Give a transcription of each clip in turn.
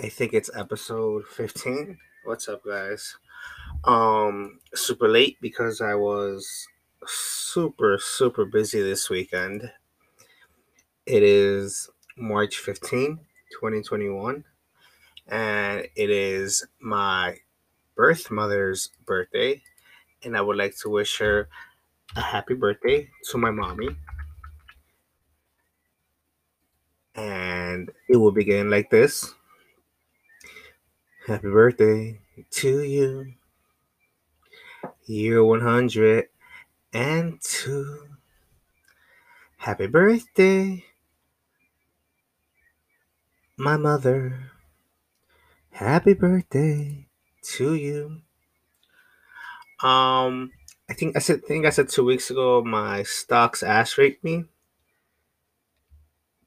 I think it's episode 15. What's up, guys? Super late because I was super busy this weekend. It is March 15, 2021, and it is my mother's birthday, and I would like to wish her a happy birthday to my mommy. And it will begin like this. Happy birthday to you. Year 102. Happy birthday, my mother. Happy birthday to you. I think I said 2 weeks ago my stocks ass raped me.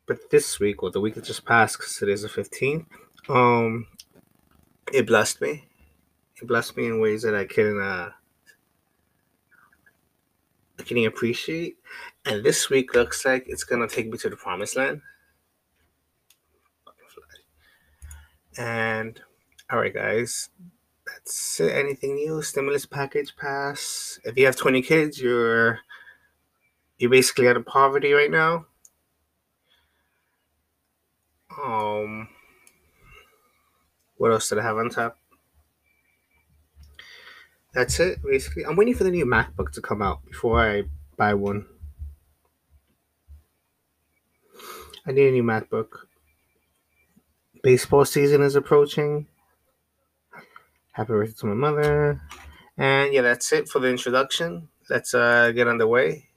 But this week, or the week that just passed, because today's the 15th, it blessed me. It blessed me in ways that I can appreciate. And this week looks like it's gonna take me to the promised land. And all right, guys, that's it. Anything new? Stimulus package pass. If you have 20 kids, you're basically out of poverty right now. What else did I have on top? That's it, basically. I'm waiting for the new MacBook to come out before I buy one. I need a new MacBook. Baseball season is approaching. Happy birthday to my mother. And yeah, that's it for the introduction. Let's get underway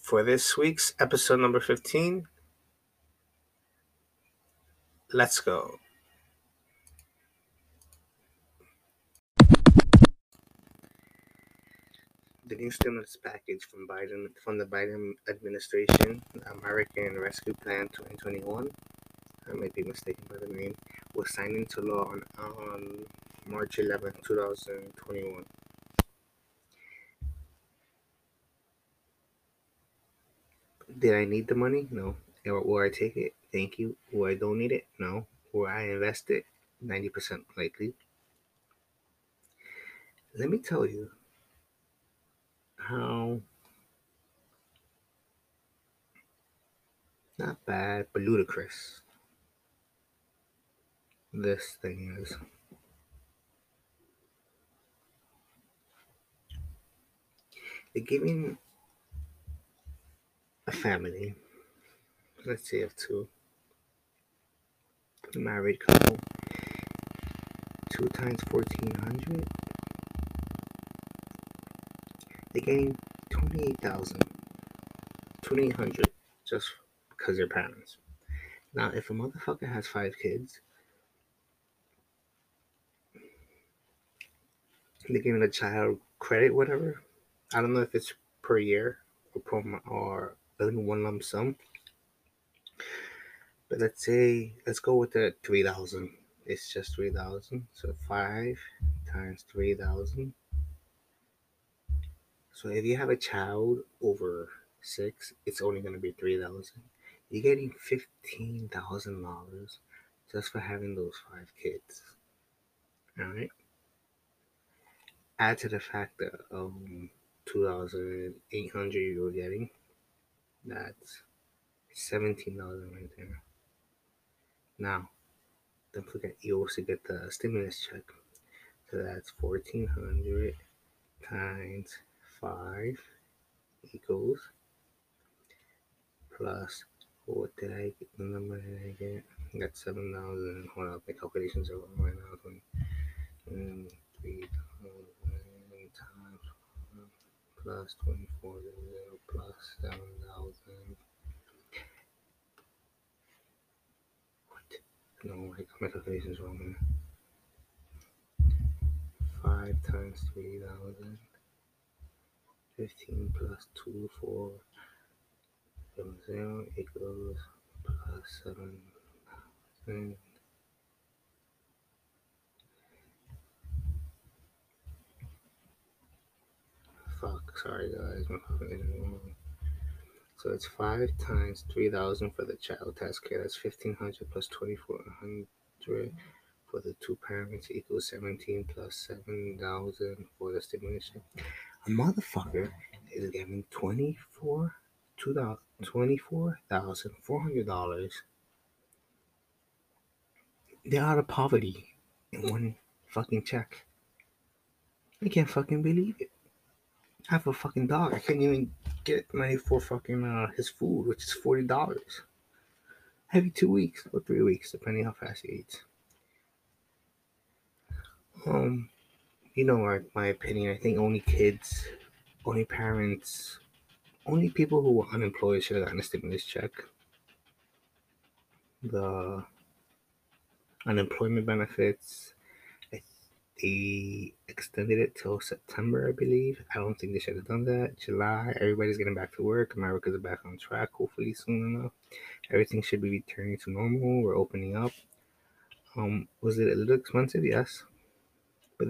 for this week's episode number 15. Let's go. The new stimulus package from the Biden administration, American Rescue Plan 2021, I might be mistaken by the name, was signed into law on March 11, 2021. Did I need the money? No. Will I take it? Thank you. Will I donate it? No. Will I invest it? 90% likely. Let me tell you how not bad, but ludicrous this thing is. They're giving a family, let's say of two, a married couple, 2 times $1,400. They're getting $28,800 just because they're parents. Now, if a motherfucker has 5 kids, they're giving a child credit, whatever. I don't know if it's per year or in one lump sum. But let's go with the 3,000. It's just 3,000. So 5 times 3,000. So if you have a child over 6, it's only going to be 3,000. You're getting $15,000 just for having those 5 kids. All right. Add to the fact that $2,800 you were getting. That's $17 right there. Now, don't forget you also get the stimulus check. So that's $1,400 times 5 equals plus what did I get? The number that I get? I got 7,000. Hold up, my calculations are wrong right now. 3,000 times plus 2,400 plus 7,000. What? No, my calculations wrong now. 5 times 3,000. 15 plus 2, 4, 0 equals plus 7,000. Fuck, sorry guys, my calculator is wrong. So it's 5 times 3,000 for the child tax care. That's 1,500 plus 2,400 for the two parents equals 17 plus 7,000 for the stimulation. A motherfucker is given $24,400. They're out of poverty in one fucking check. I can't fucking believe it. I have a fucking dog. I can't even get money for fucking his food, which is $40 every 2 weeks or 3 weeks, depending how fast he eats. You know my opinion. I think only kids, only parents, only people who were unemployed should have gotten a stimulus check. The unemployment benefits, they extended it till September, I believe. I don't think they should have done that. July, everybody's getting back to work. America's back on track, hopefully soon enough. Everything should be returning to normal. We're opening up. Was it a little expensive? Yes. But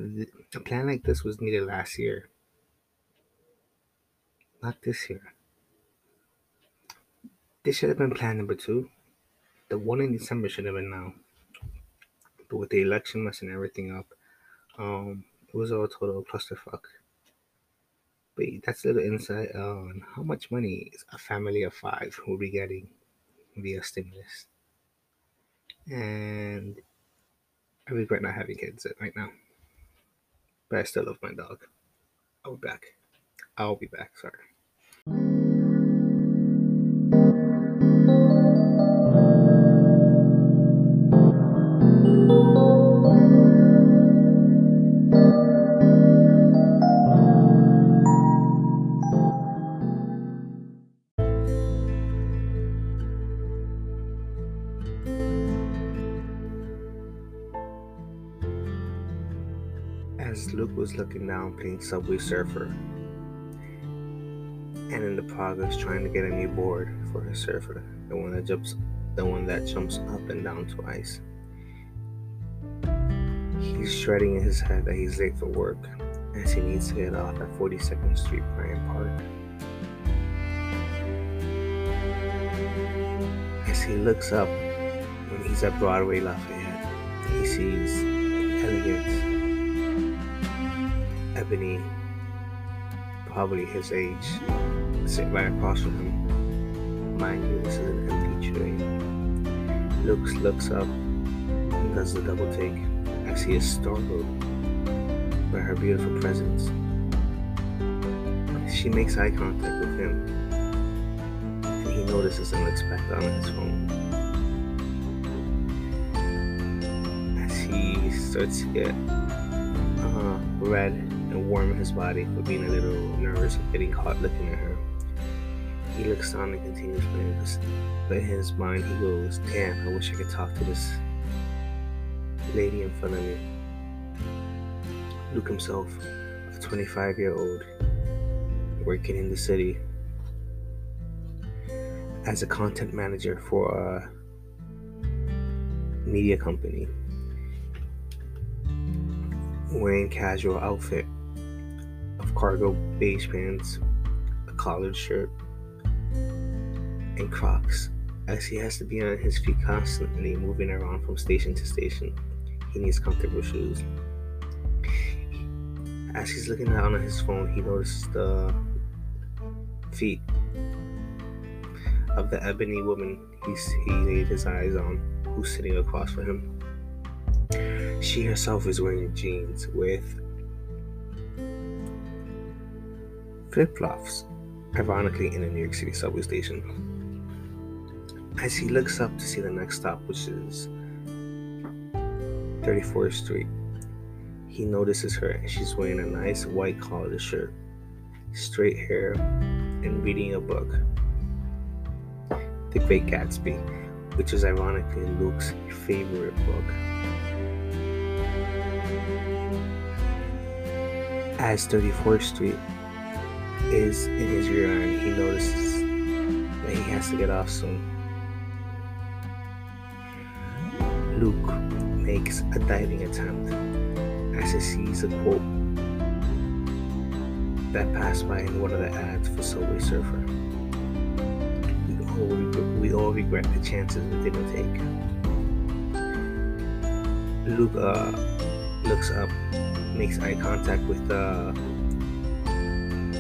a plan like this was needed last year. Not this year. This should have been plan number 2. The one in December should have been now. But with the election messing everything up, it was all total clusterfuck. But that's a little insight on how much money a family of 5 will be getting via stimulus. And I regret not having kids right now. But I still love my dog. I'll be back, sorry. As Luke was looking down, playing Subway Surfer, and in the progress trying to get a new board for his surfer, the one that jumps up and down twice. He's shredding in his head that he's late for work, as he needs to get off at 42nd Street Bryant Park. As he looks up, when he's at Broadway Lafayette, he sees elegant. Ebony, probably his age, sitting right across from him. Mind you, this is an empty tray. Luke looks up and does the double take as he is startled by her beautiful presence. She makes eye contact with him, and he notices an unexpected on his phone. As he starts to get red and warm in his body for being a little nervous and getting caught looking at her. He looks down and continues playing this, but in his mind he goes, damn, I wish I could talk to this lady in front of me. Luke himself, a 25-year-old, working in the city as a content manager for a media company, wearing casual outfit of cargo beige pants, a collared shirt, and Crocs, as he has to be on his feet constantly, moving around from station to station. He needs comfortable shoes. As he's looking down on his phone, he notices the feet of the ebony woman he laid his eyes on, who's sitting across from him. She herself is wearing jeans with flip-flops, ironically in a New York City subway station. As he looks up to see the next stop, which is 34th Street, he notices her, and she's wearing a nice white collared shirt, straight hair, and reading a book, The Great Gatsby, which is ironically Luke's favorite book. As 34th Street is in his rear end, he notices that he has to get off soon. Luke makes a diving attempt as he sees a quote that passed by in one of the ads for Subway Surfer. or we all regret the chances we didn't take. Luke looks up, makes eye contact with the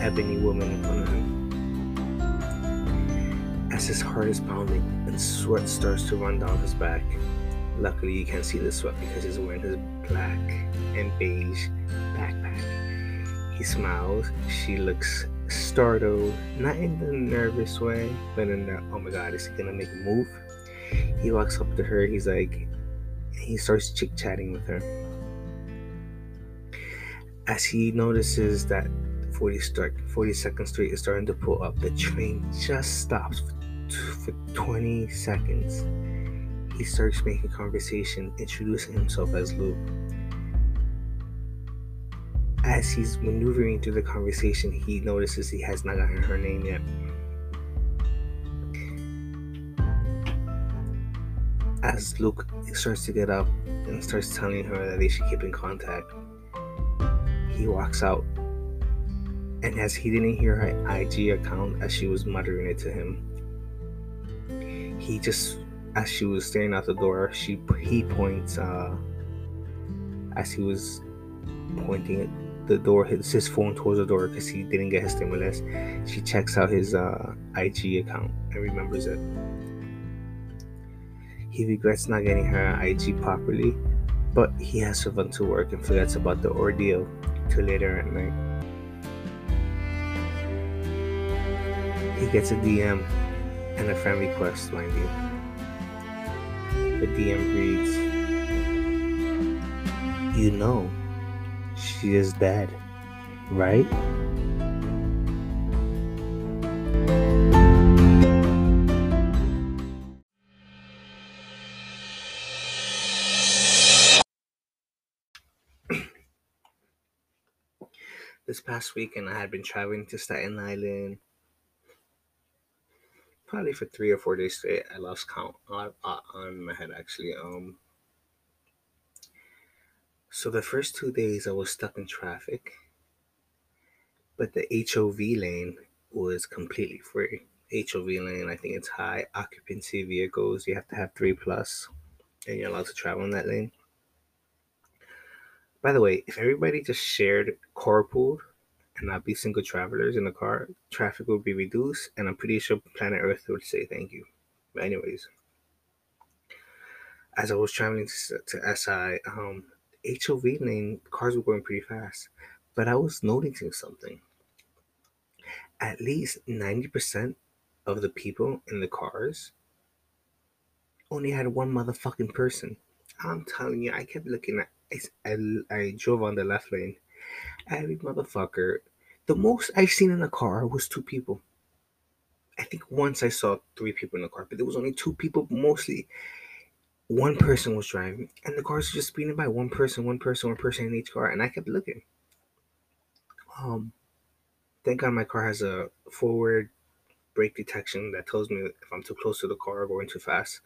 ebony woman in front of him. As his heart is pounding and sweat starts to run down his back, luckily you can't see the sweat because he's wearing his black and beige backpack. He smiles. She looks startled, not in the nervous way, but in the, oh my god, is he gonna make a move? He walks up to her, he's like, he starts chit-chatting with her. As he notices that 42nd Street is starting to pull up, the train just stops for 20 seconds. He starts making conversation, introducing himself as Luke. As he's maneuvering through the conversation, he notices he has not gotten her name yet. As Luke starts to get up and starts telling her that they should keep in contact, he walks out. And as he didn't hear her IG account as she was muttering it to him, he just, as she was staring out the door, he points, as he was pointing the door, his phone towards the door because he didn't get his stimulus, she checks out his IG account and remembers it. He regrets not getting her IG properly, but he has to run to work and forgets about the ordeal till later at night. He gets a DM and a friend request, mind you. The DM reads, "You know, she is dead, right?" This past weekend, I had been traveling to Staten Island probably for 3 or 4 days straight. I lost count on my head, actually. So the first 2 days I was stuck in traffic, but the HOV lane was completely free. HOV lane, I think it's high occupancy vehicles. You have to have 3+ and you're allowed to travel in that lane. By the way, if everybody just shared carpool and not be single travelers in the car, traffic would be reduced and I'm pretty sure planet Earth would say thank you. But anyways, as I was traveling to SI, HOV lane, cars were going pretty fast, but I was noticing something. At least 90% of the people in the cars only had one motherfucking person. I'm telling you, I kept looking at, I drove on the left lane. Every motherfucker, the most I've seen in a car was 2 people. I think once I saw 3 people in the car, but there was only 2 people, mostly. One person was driving, and the cars were just speeding by. One person in each car, and I kept looking. Thank God my car has a forward brake detection that tells me if I'm too close to the car or going too fast,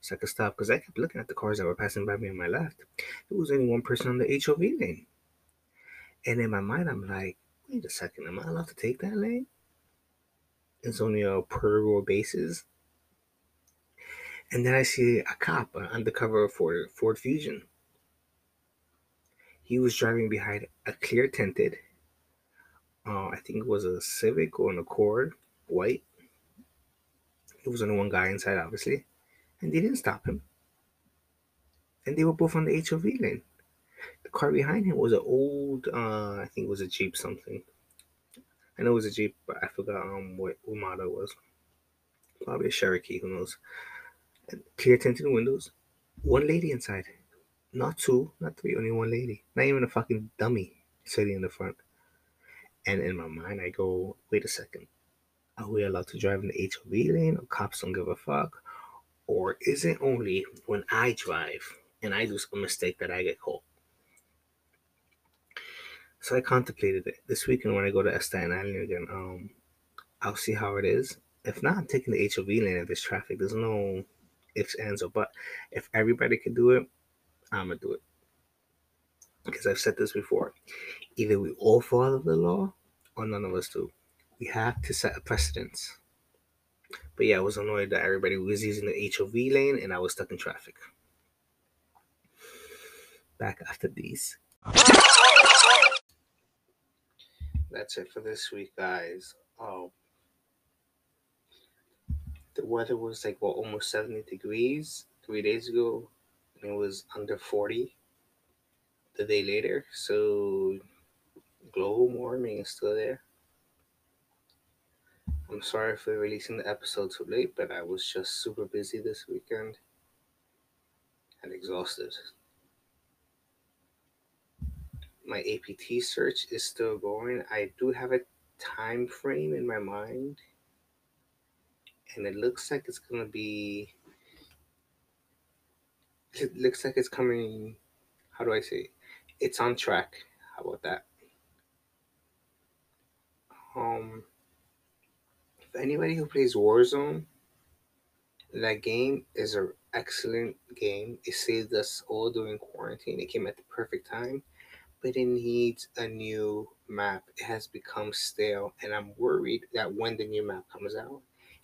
so I could stop. Because I kept looking at the cars that were passing by me on my left. There was only one person on the HOV lane, and in my mind I'm like, wait a second, am I allowed to take that lane? It's only a per row basis. And then I see a cop, an undercover Ford Fusion. He was driving behind a clear tinted, I think it was a Civic or an Accord, white. There was only one guy inside, obviously. And they didn't stop him. And they were both on the HOV lane. The car behind him was an old, I think it was a Jeep something. I know it was a Jeep, but I forgot what model it was. Probably a Cherokee, who knows. Clear tinted windows, one lady inside, not 2, not 3, only one lady, not even a fucking dummy sitting in the front. And in my mind, I go, wait a second, are we allowed to drive in the HOV lane, or cops don't give a fuck, or is it only when I drive and I do a mistake that I get caught? So I contemplated it. This weekend when I go to Staten Island again, I'll see how it is. If not, I'm taking the HOV lane if there's traffic. There's no ifs, ands, or but. If everybody can do it, I'm going to do it. Because I've said this before. Either we all follow the law or none of us do. We have to set a precedence. But yeah, I was annoyed that everybody was using the HOV lane and I was stuck in traffic. Back after these. That's it for this week, guys. The weather was like, what, almost 70 degrees 3 days ago, and it was under 40 the day later. So global warming is still there. I'm sorry for releasing the episode so late, but I was just super busy this weekend and exhausted. My APT search is still going. I do have a time frame in my mind, and it looks like it's gonna be, it looks like it's coming, how do I say it? It's on track. How about that? If anybody who plays Warzone, that game is an excellent game. It saved us all during quarantine. It came at the perfect time, but it needs a new map. It has become stale, and I'm worried that when the new map comes out,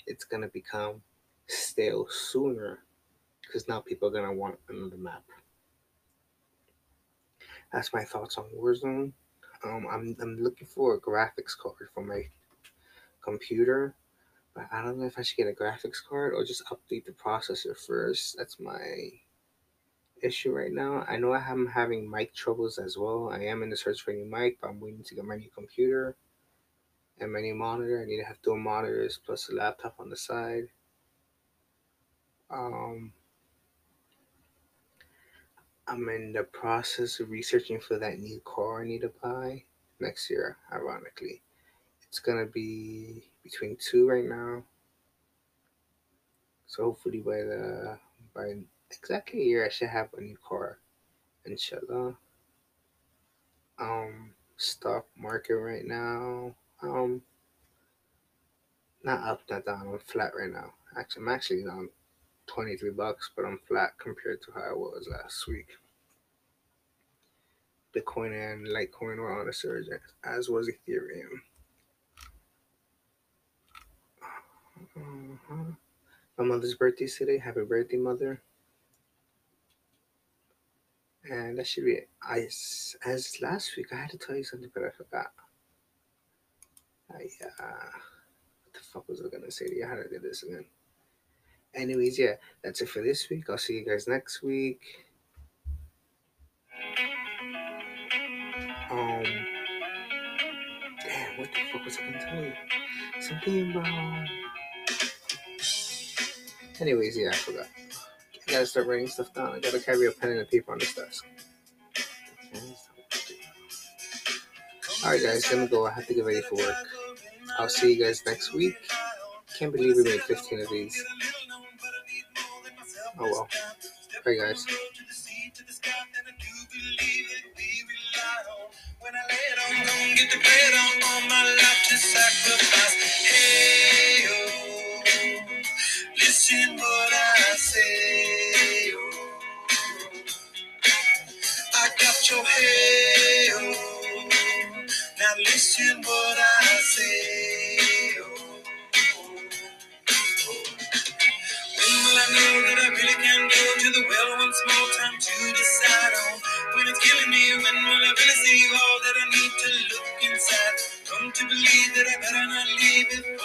it's going to become stale sooner, because now people are going to want another map. That's my thoughts on Warzone. I'm looking for a graphics card for my computer, but I don't know if I should get a graphics card or just update the processor first. That's my issue right now. I know I'm having mic troubles as well. I am in the search for a new mic, but I'm waiting to get my new computer and my new monitor. I need to have dual monitors plus a laptop on the side. I'm in the process of researching for that new car I need to buy next year, ironically. It's gonna be between two right now, so hopefully by exactly a year I should have a new car, inshallah. Stock market right now, not up, not down. I'm flat right now. Actually, I'm actually down $23, but I'm flat compared to how I was last week. Bitcoin and Litecoin were on a surge, as was Ethereum. My mother's birthday today. Happy birthday, mother. And that should be it. As last week, I had to tell you something, but I forgot. What the fuck was I gonna say to you? How did I do this again? Anyways, yeah, that's it for this week. I'll see you guys next week. Damn, what the fuck was I gonna tell you? Something about. Anyways, yeah, I forgot. I gotta start writing stuff down. I gotta carry a pen and a paper on this desk. Alright, guys, gonna go. I have to get ready for work. I'll see you guys next week. Can't believe we made 15 of these. Oh well. Alright, guys. Listen what I say, oh. I got your hey, oh. Now listen what I say, oh. When will I know that I really can go to the well once more time to decide on when it's killing me? When will I really see all that I need to look inside? Come to believe that I better not leave it.